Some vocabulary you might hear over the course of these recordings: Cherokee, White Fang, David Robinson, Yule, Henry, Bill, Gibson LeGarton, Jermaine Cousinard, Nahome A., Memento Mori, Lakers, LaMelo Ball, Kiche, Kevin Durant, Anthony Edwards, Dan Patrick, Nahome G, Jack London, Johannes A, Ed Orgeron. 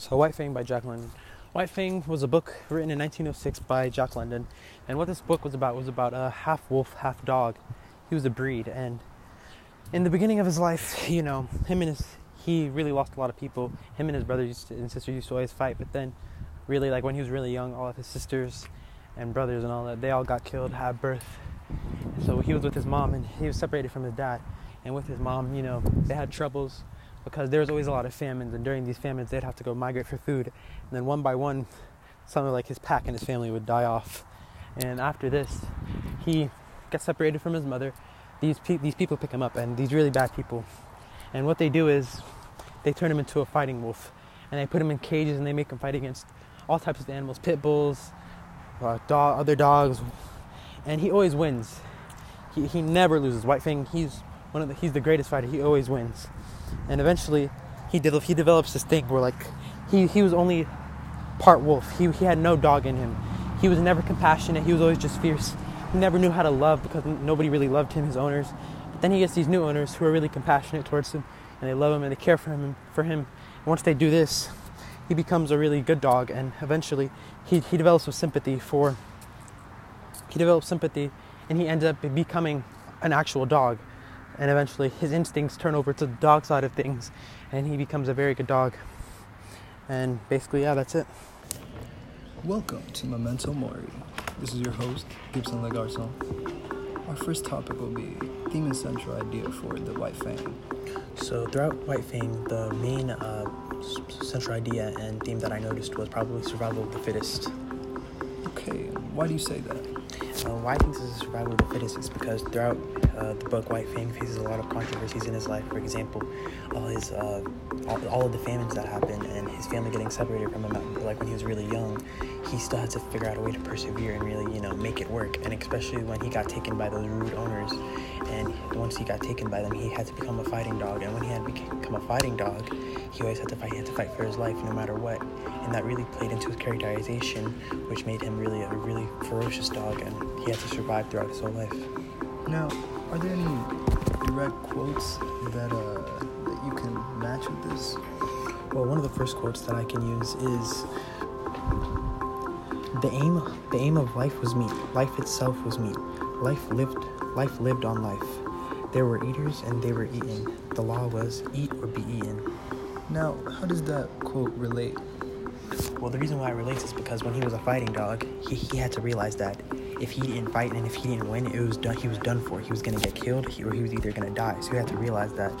So White Fang by Jack London. White Fang was a book written in 1906 by Jack London, and what this book was about a half wolf, half dog. He was a breed, and in the beginning of his life, you know, he really lost a lot of people. Him and his brothers and sisters used to always fight, but then really, like, when he was really young, all of his sisters and brothers and all that, they all got killed at birth. And so he was with his mom, and he was separated from his dad. And with his mom, you know, they had troubles because there was always a lot of famines, and during these famines they'd have to go migrate for food, and then one by one some of, like, his pack and his family would die off. And after this, he gets separated from his mother. These people pick him up, and these really bad people, and what they do is they turn him into a fighting wolf, and they put him in cages, and they make him fight against all types of animals, pit bulls, other dogs, and he always wins. He never loses. White Fang, he's the greatest fighter. He always wins. And eventually, he develops this thing where, like, he was only part wolf. He had no dog in him. He was never compassionate. He was always just fierce. He never knew how to love because nobody really loved him, his owners. But then he gets these new owners who are really compassionate towards him, and they love him and they care for him. And once they do this, he becomes a really good dog, and eventually he develops some sympathy and he ends up becoming an actual dog. And eventually his instincts turn over to the dog side of things, and he becomes a very good dog. And basically, yeah, that's it. Welcome to Memento Mori. This is your host, Gibson LeGarton. Our first topic will be theme and central idea for the White Fang. So throughout White Fang, the main central idea and theme that I noticed was probably survival of the fittest. Okay, why do you say that? Why I think this is survival of the fittest is because throughout the book, White Fang faces a lot of controversies in his life. For example, all of the famines that happened, and his family getting separated from him. Like, when he was really young, he still had to figure out a way to persevere and really, you know, make it work. And especially when he got taken by those rude owners, and once he got taken by them, he had to become a fighting dog. And when he had become a fighting dog, he always had to fight. He had to fight for his life, no matter what. And that really played into his characterization, which made him really a really ferocious dog, and he had to survive throughout his whole life. Now, are there any direct quotes that you can match with this? Well, one of the first quotes that I can use is, "The aim of life was meat. Life itself was meat. Life lived on life. There were eaters and they were eaten. The law was eat or be eaten." Now, how does that quote relate? Well, the reason why it relates is because when he was a fighting dog, he had to realize that if he didn't fight and if he didn't win, it was done. He was done for. He was going to get killed, or he was either going to die. So he had to realize that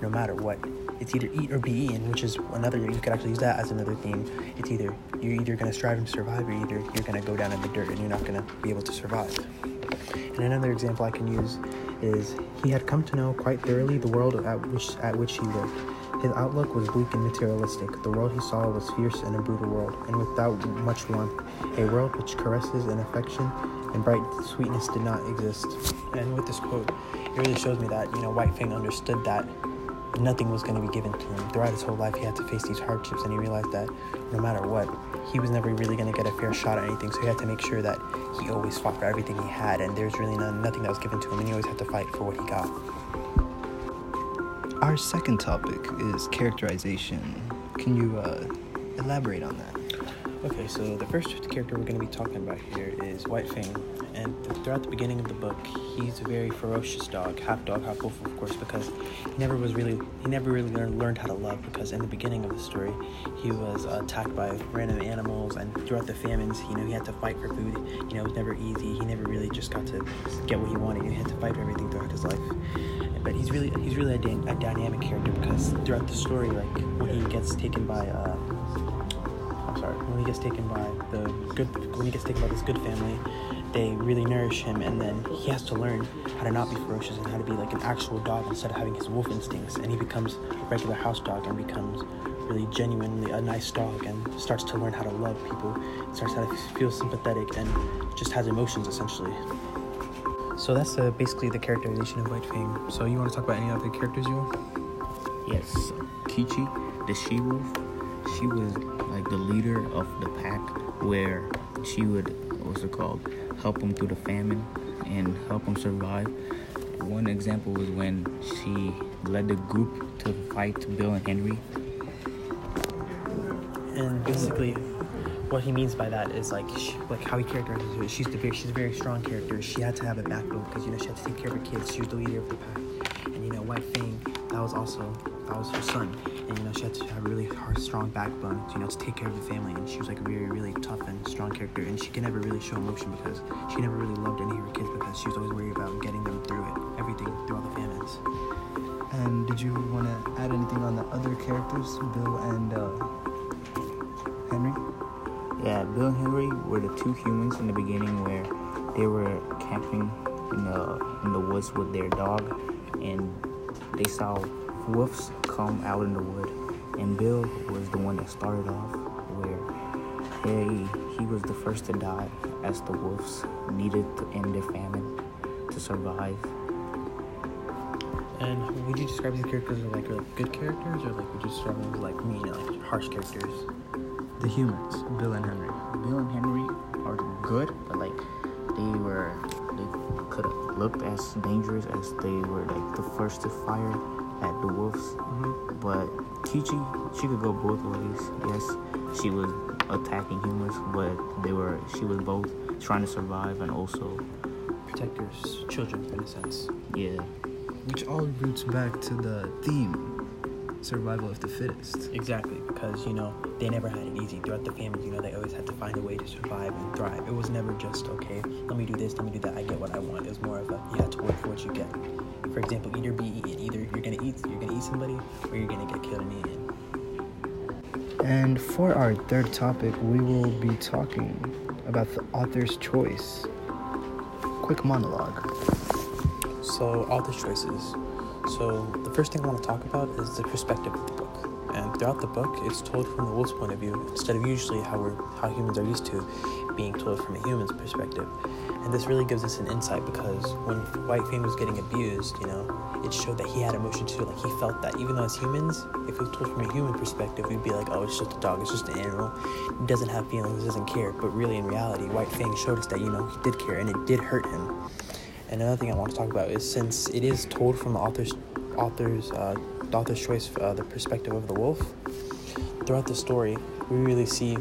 no matter what, it's either eat or be eaten, which is another. You could actually use that as another theme. It's either you're either going to strive and survive, or either you're going to go down in the dirt and you're not going to be able to survive. And another example I can use is, he had come to know quite thoroughly the world at which he lived. His outlook was bleak and materialistic. The world he saw was fierce and a brutal world, and without much warmth, a world which caresses and affection and bright sweetness did not exist. And with this quote, it really shows me that, you know, White Fang understood that nothing was going to be given to him. Throughout his whole life, he had to face these hardships, and he realized that no matter what, he was never really going to get a fair shot at anything, so he had to make sure that he always fought for everything he had, and there's really nothing that was given to him, and he always had to fight for what he got. Our second topic is characterization. Can you elaborate on that? Okay, so the first character we're going to be talking about here is White Fang. And throughout the beginning of the book, he's a very ferocious dog, half wolf, of course, because he never really learned how to love, because in the beginning of the story, he was attacked by random animals, and throughout the famines, you know, he had to fight for food. You know, it was never easy. He never really just got to get what he wanted. He had to fight for everything throughout his life. But he's really a dynamic character, because throughout the story, like, when he gets taken by this good family, they really nourish him, and then he has to learn how to not be ferocious and how to be like an actual dog instead of having his wolf instincts. And he becomes a regular house dog and becomes really genuinely a nice dog, and starts to learn how to love people, starts how to feel sympathetic, and just has emotions, essentially. So that's basically the characterization of White Fang. So you want to talk about any other characters you want? Yes. Kiche, the she-wolf, she was like the leader of the pack, where she would, help him through the famine and help him survive. One example was when she led the group to fight Bill and Henry. basically, what he means by that is like how he characterizes her. She's a very strong character. She had to have a backbone because, you know, she had to take care of her kids. She was the leader of the pack, and, you know, White Fang, that was her son, and, you know, she had to have a really hard, strong backbone, you know, to take care of the family. And she was like a very, really tough and strong character, and she could never really show emotion because she never really loved any of her kids because she was always worried about getting them through it, everything, through all the famines. And did you want to add anything on the other characters, Bill and Henry? Yeah, Bill and Henry were the two humans in the beginning where they were camping in the woods with their dog, and they saw wolves come out in the wood. And Bill was the one that started off, where he was the first to die, as the wolves needed to end their famine to survive. And would you describe these characters as like good characters, or like would you describe them as like mean, like harsh characters? The humans, Bill and Henry. Bill and Henry are good, but like they could have looked as dangerous as they were like the first to fire at the wolves. Mm-hmm. But Kiche, she could go both ways. Yes, she was attacking humans, but she was both trying to survive and also protect her children in a sense. Yeah. Which all roots back to the theme, survival of the fittest. Exactly, because, you know, they never had it easy. Throughout the famine, you know, they always had to find a way to survive and thrive. It was never just, okay, let me do this, let me do that, I get what I want. It was more of a, you had to work for what you get. For example, eat or be eaten. Either you're going to eat somebody, or you're going to get killed and eaten. And for our third topic, we will be talking about the author's choice. Quick monologue. So, author's choices. So, the first thing I want to talk about is the perspective of the book. And throughout the book, it's told from the wolf's point of view, instead of usually how humans are used to being told from a human's perspective. And this really gives us an insight, because when White Fang was getting abused, you know, it showed that he had emotion too. Like, he felt that, even though as humans, if it was told from a human perspective, we'd be like, oh, it's just a dog, it's just an animal, it doesn't have feelings, it doesn't care. But really, in reality, White Fang showed us that, you know, he did care, and it did hurt him. And another thing I want to talk about is, since it is told from the author's choice, the perspective of the wolf, throughout the story, we really see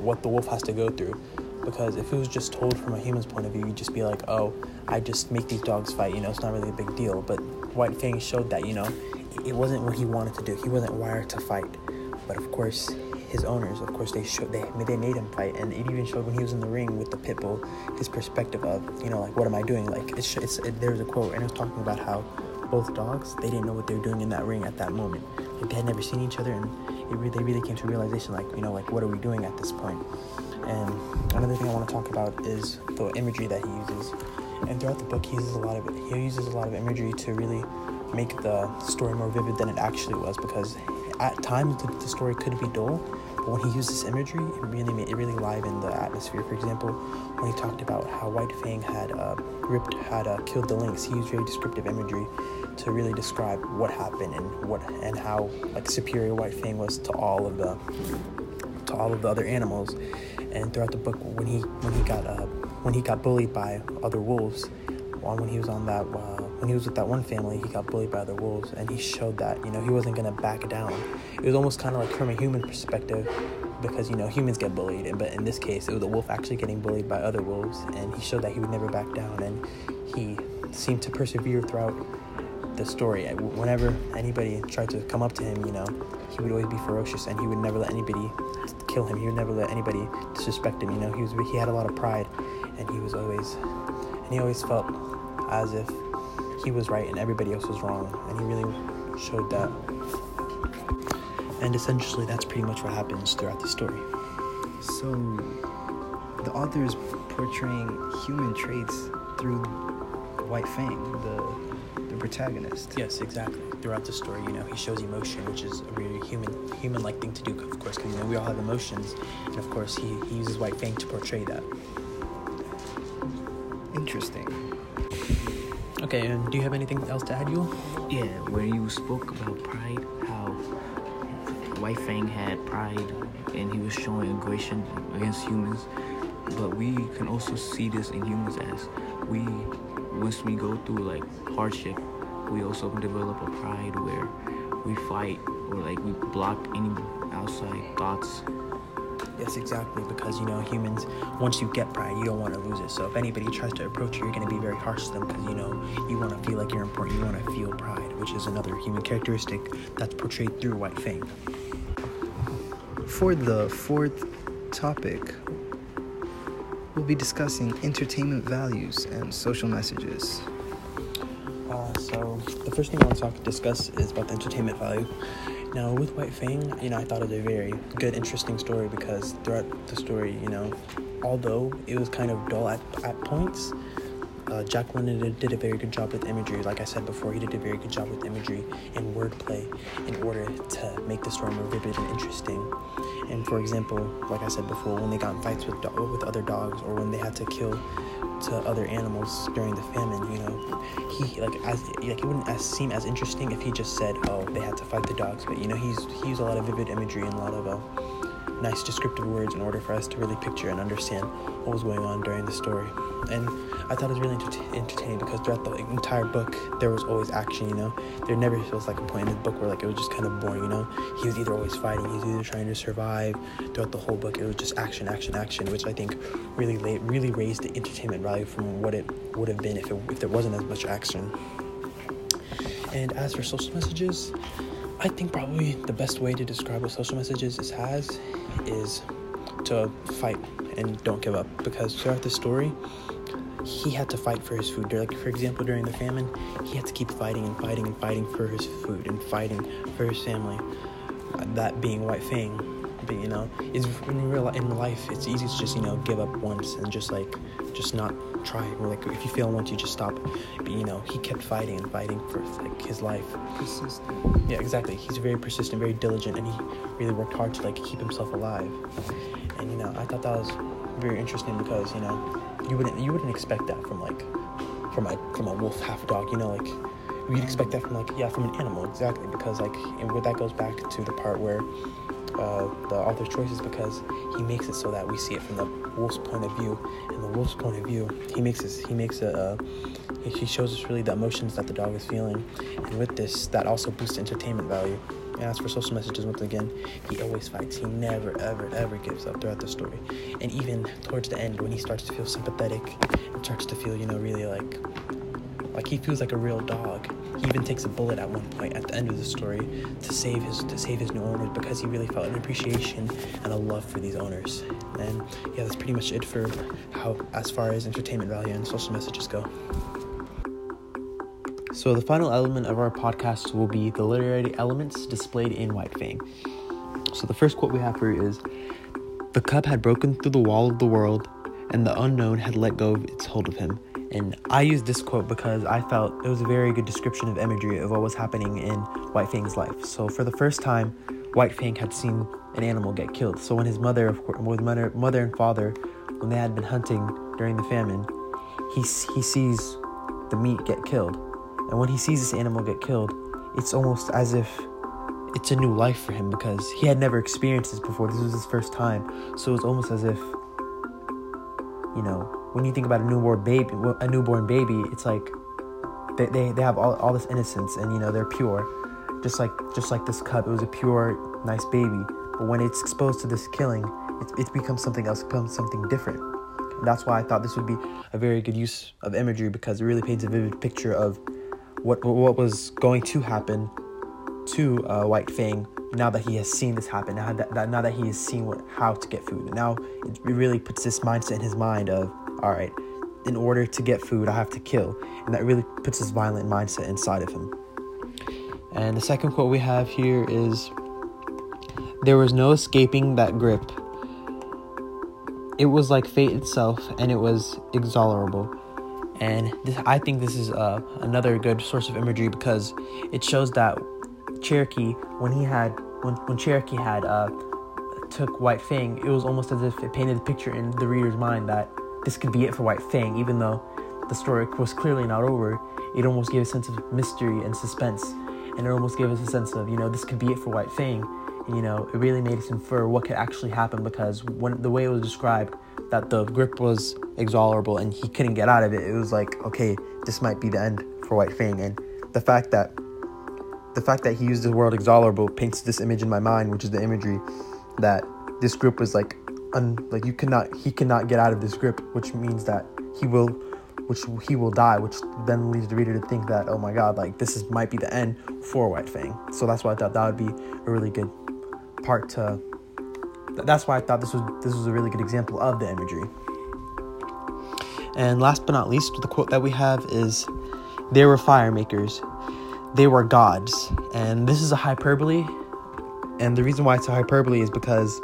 what the wolf has to go through. Because if it was just told from a human's point of view, you'd just be like, oh, I just make these dogs fight, you know, it's not really a big deal. But White Fang showed that, you know, it wasn't what he wanted to do. He wasn't wired to fight. But of course, his owners, of course, they made him fight. And it even showed when he was in the ring with the pit bull, his perspective of, you know, like, what am I doing? Like, there was a quote, and it was talking about how both dogs, they didn't know what they were doing in that ring at that moment. Like, they had never seen each other, and they really came to a realization, like, you know, like, what are we doing at this point? And another thing I want to talk about is the imagery that he uses. And throughout the book, he uses a lot of imagery to really make the story more vivid than it actually was, because at times the story could be dull, but when he uses imagery, it really livened the atmosphere. For example, when he talked about how White Fang had killed the lynx, he used very descriptive imagery to really describe what happened and how, like, superior White Fang was to all of the other animals. And throughout the book, when he got bullied by other wolves, when he was with that one family, he got bullied by other wolves, and he showed that, you know, he wasn't going to back down. It was almost kind of like from a human perspective, because, you know, humans get bullied, but in this case, it was a wolf actually getting bullied by other wolves, and he showed that he would never back down, and he seemed to persevere throughout the story. Whenever anybody tried to come up to him, you know, he would always be ferocious, and he would never let anybody kill him. He would never let anybody disrespect him, you know. He had a lot of pride, and he always felt as if he was right and everybody else was wrong, and he really showed that. And essentially, that's pretty much what happens throughout the story. So, the author is portraying human traits through White Fang, the protagonist. Yes, exactly. Throughout the story, you know, he shows emotion, which is a really human-like thing to do, of course, because, you know, we all have emotions, and of course, he uses White Fang to portray that. Interesting. Okay, and do you have anything else to add, Yule? Yeah, where you spoke about pride, how White Fang had pride, and he was showing aggression against humans. But we can also see this in humans, as once we go through, like, hardship, we also develop a pride where we fight, or, like, we block any outside thoughts Yes, exactly, because, you know, humans, once you get pride, you don't want to lose it. So if anybody tries to approach you, you're going to be very harsh to them because, you know, you want to feel like you're important. You want to feel pride, which is another human characteristic that's portrayed through White Fang. For the fourth topic, we'll be discussing entertainment values and social messages. So the first thing I want to discuss is about the entertainment value. Now, with White Fang, you know, I thought it was a very good, interesting story because throughout the story, you know, although it was kind of dull at points, Jack London did a very good job with imagery. Like I said before, he did a very good job with imagery and wordplay in order to make the story more vivid and interesting. And for example, like I said before, when they got in fights with other dogs, or when they had to kill to other animals during the famine, you know, it wouldn't seem as interesting if he just said, oh, they had to fight the dogs. But, you know, he used a lot of vivid imagery and a lot of nice descriptive words in order for us to really picture and understand what was going on during the story. And I thought it was really entertaining because throughout the entire book, there was always action, you know. There never was like a point in the book where like it was just kind of boring, you know. He was either always fighting, he was either trying to survive. Throughout the whole book, it was just action, action, action, which I think really raised the entertainment value from what it would have been if there wasn't as much action. And as for social messages, I think probably the best way to describe what social messages is to fight and don't give up, because throughout the story, he had to fight for his food. Like, for example, during the famine, he had to keep fighting and fighting and fighting for his food and fighting for his family. That being White Fang, but, you know, is in life, it's easy to just, you know, give up once and just not try. Or like, if you fail once, you just stop. But, you know, he kept fighting and fighting for, like, his life. Persistent. Yeah, exactly. He's very persistent, very diligent, and he really worked hard to, like, keep himself alive. And, you know, I thought that was very interesting because, you know, you wouldn't expect that from, like, from a wolf, half dog, you know, like, you'd expect that from, like, yeah, from an animal, exactly, because, like, and that goes back to the part where the author's choices, because he makes it so that we see it from the wolf's point of view, and the wolf's point of view, he shows us really the emotions that the dog is feeling, and with this, that also boosts entertainment value. And as for social messages, once again, he always fights. He never, ever, ever gives up throughout the story. And even towards the end, when he starts to feel sympathetic, and starts to feel, you know, really like he feels like a real dog. He even takes a bullet at one point at the end of the story to save his new owners, because he really felt an appreciation and a love for these owners. And yeah, that's pretty much it for as far as entertainment value and social messages go. So the final element of our podcast will be the literary elements displayed in White Fang. So the first quote we have for you is, "The cub had broken through the wall of the world, and the unknown had let go of its hold of him." And I used this quote because I felt it was a very good description of imagery of what was happening in White Fang's life. So for the first time, White Fang had seen an animal get killed. So when his mother, of course, mother and father, when they had been hunting during the famine, he sees the meat get killed. And when he sees this animal get killed, it's almost as if it's a new life for him, because he had never experienced this before. This was his first time. So it's almost as if, you know, when you think about a newborn baby, it's like they have all this innocence, and, you know, they're pure. Just like this cub, it was a pure, nice baby. But when it's exposed to this killing, it becomes something else, becomes something different. And that's why I thought this would be a very good use of imagery, because it really paints a vivid picture of what was going to happen to White Fang now that he has seen this happen, now that he has seen how to get food. And now it really puts this mindset in his mind of, all right, in order to get food, I have to kill. And that really puts this violent mindset inside of him. And the second quote we have here is, "There was no escaping that grip. It was like fate itself, and it was inexorable." And I think this is another good source of imagery, because it shows that Cherokee, when Cherokee had took White Fang, it was almost as if it painted a picture in the reader's mind that this could be it for White Fang, even though the story was clearly not over. It almost gave a sense of mystery and suspense, and it almost gave us a sense of, you know, this could be it for White Fang. And, you know, it really made us infer what could actually happen, because when the way it was described, that the grip was inexorable and he couldn't get out of it, it was like, okay, this might be the end for White Fang. And the fact that he used the word inexorable paints this image in my mind, which is the imagery that this grip was like he cannot get out of this grip, which means that he will die, which then leads the reader to think that, oh my god, like this might be the end for White Fang. So that's why I thought that would be a really good part to. That's why I thought this was a really good example of the imagery. And last but not least, the quote that we have is, "They were fire makers. They were gods." And this is a hyperbole. And the reason why it's a hyperbole is because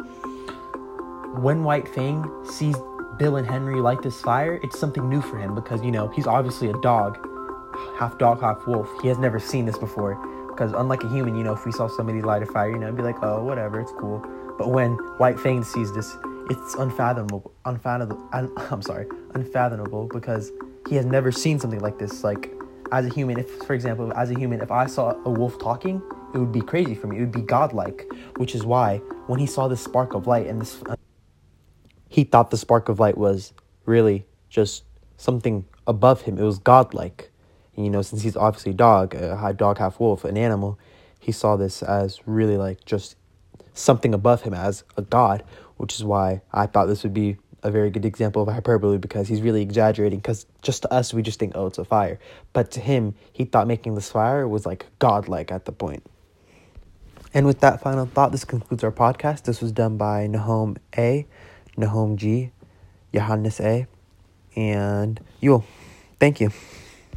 when White Fang sees Bill and Henry light this fire, it's something new for him because, you know, he's obviously a dog, half dog, half wolf. He has never seen this before because unlike a human, you know, if we saw somebody light a fire, you know, I'd be like, oh, whatever, it's cool. But when White Fang sees this, it's unfathomable because he has never seen something like this. Like, as a human, if I saw a wolf talking, it would be crazy for me. It would be godlike, which is why when he saw this spark of light and this, he thought the spark of light was really just something above him. It was godlike. And, you know, since he's obviously a dog, half wolf, an animal, he saw this as really like just something above him as a god, which is why I thought this would be a very good example of hyperbole because he's really exaggerating because just to us, we just think, oh, it's a fire. But to him, he thought making this fire was like godlike at the point. And with that final thought, this concludes our podcast. This was done by Nahome A., Nahome G., Johannes A., and Yule. Thank you.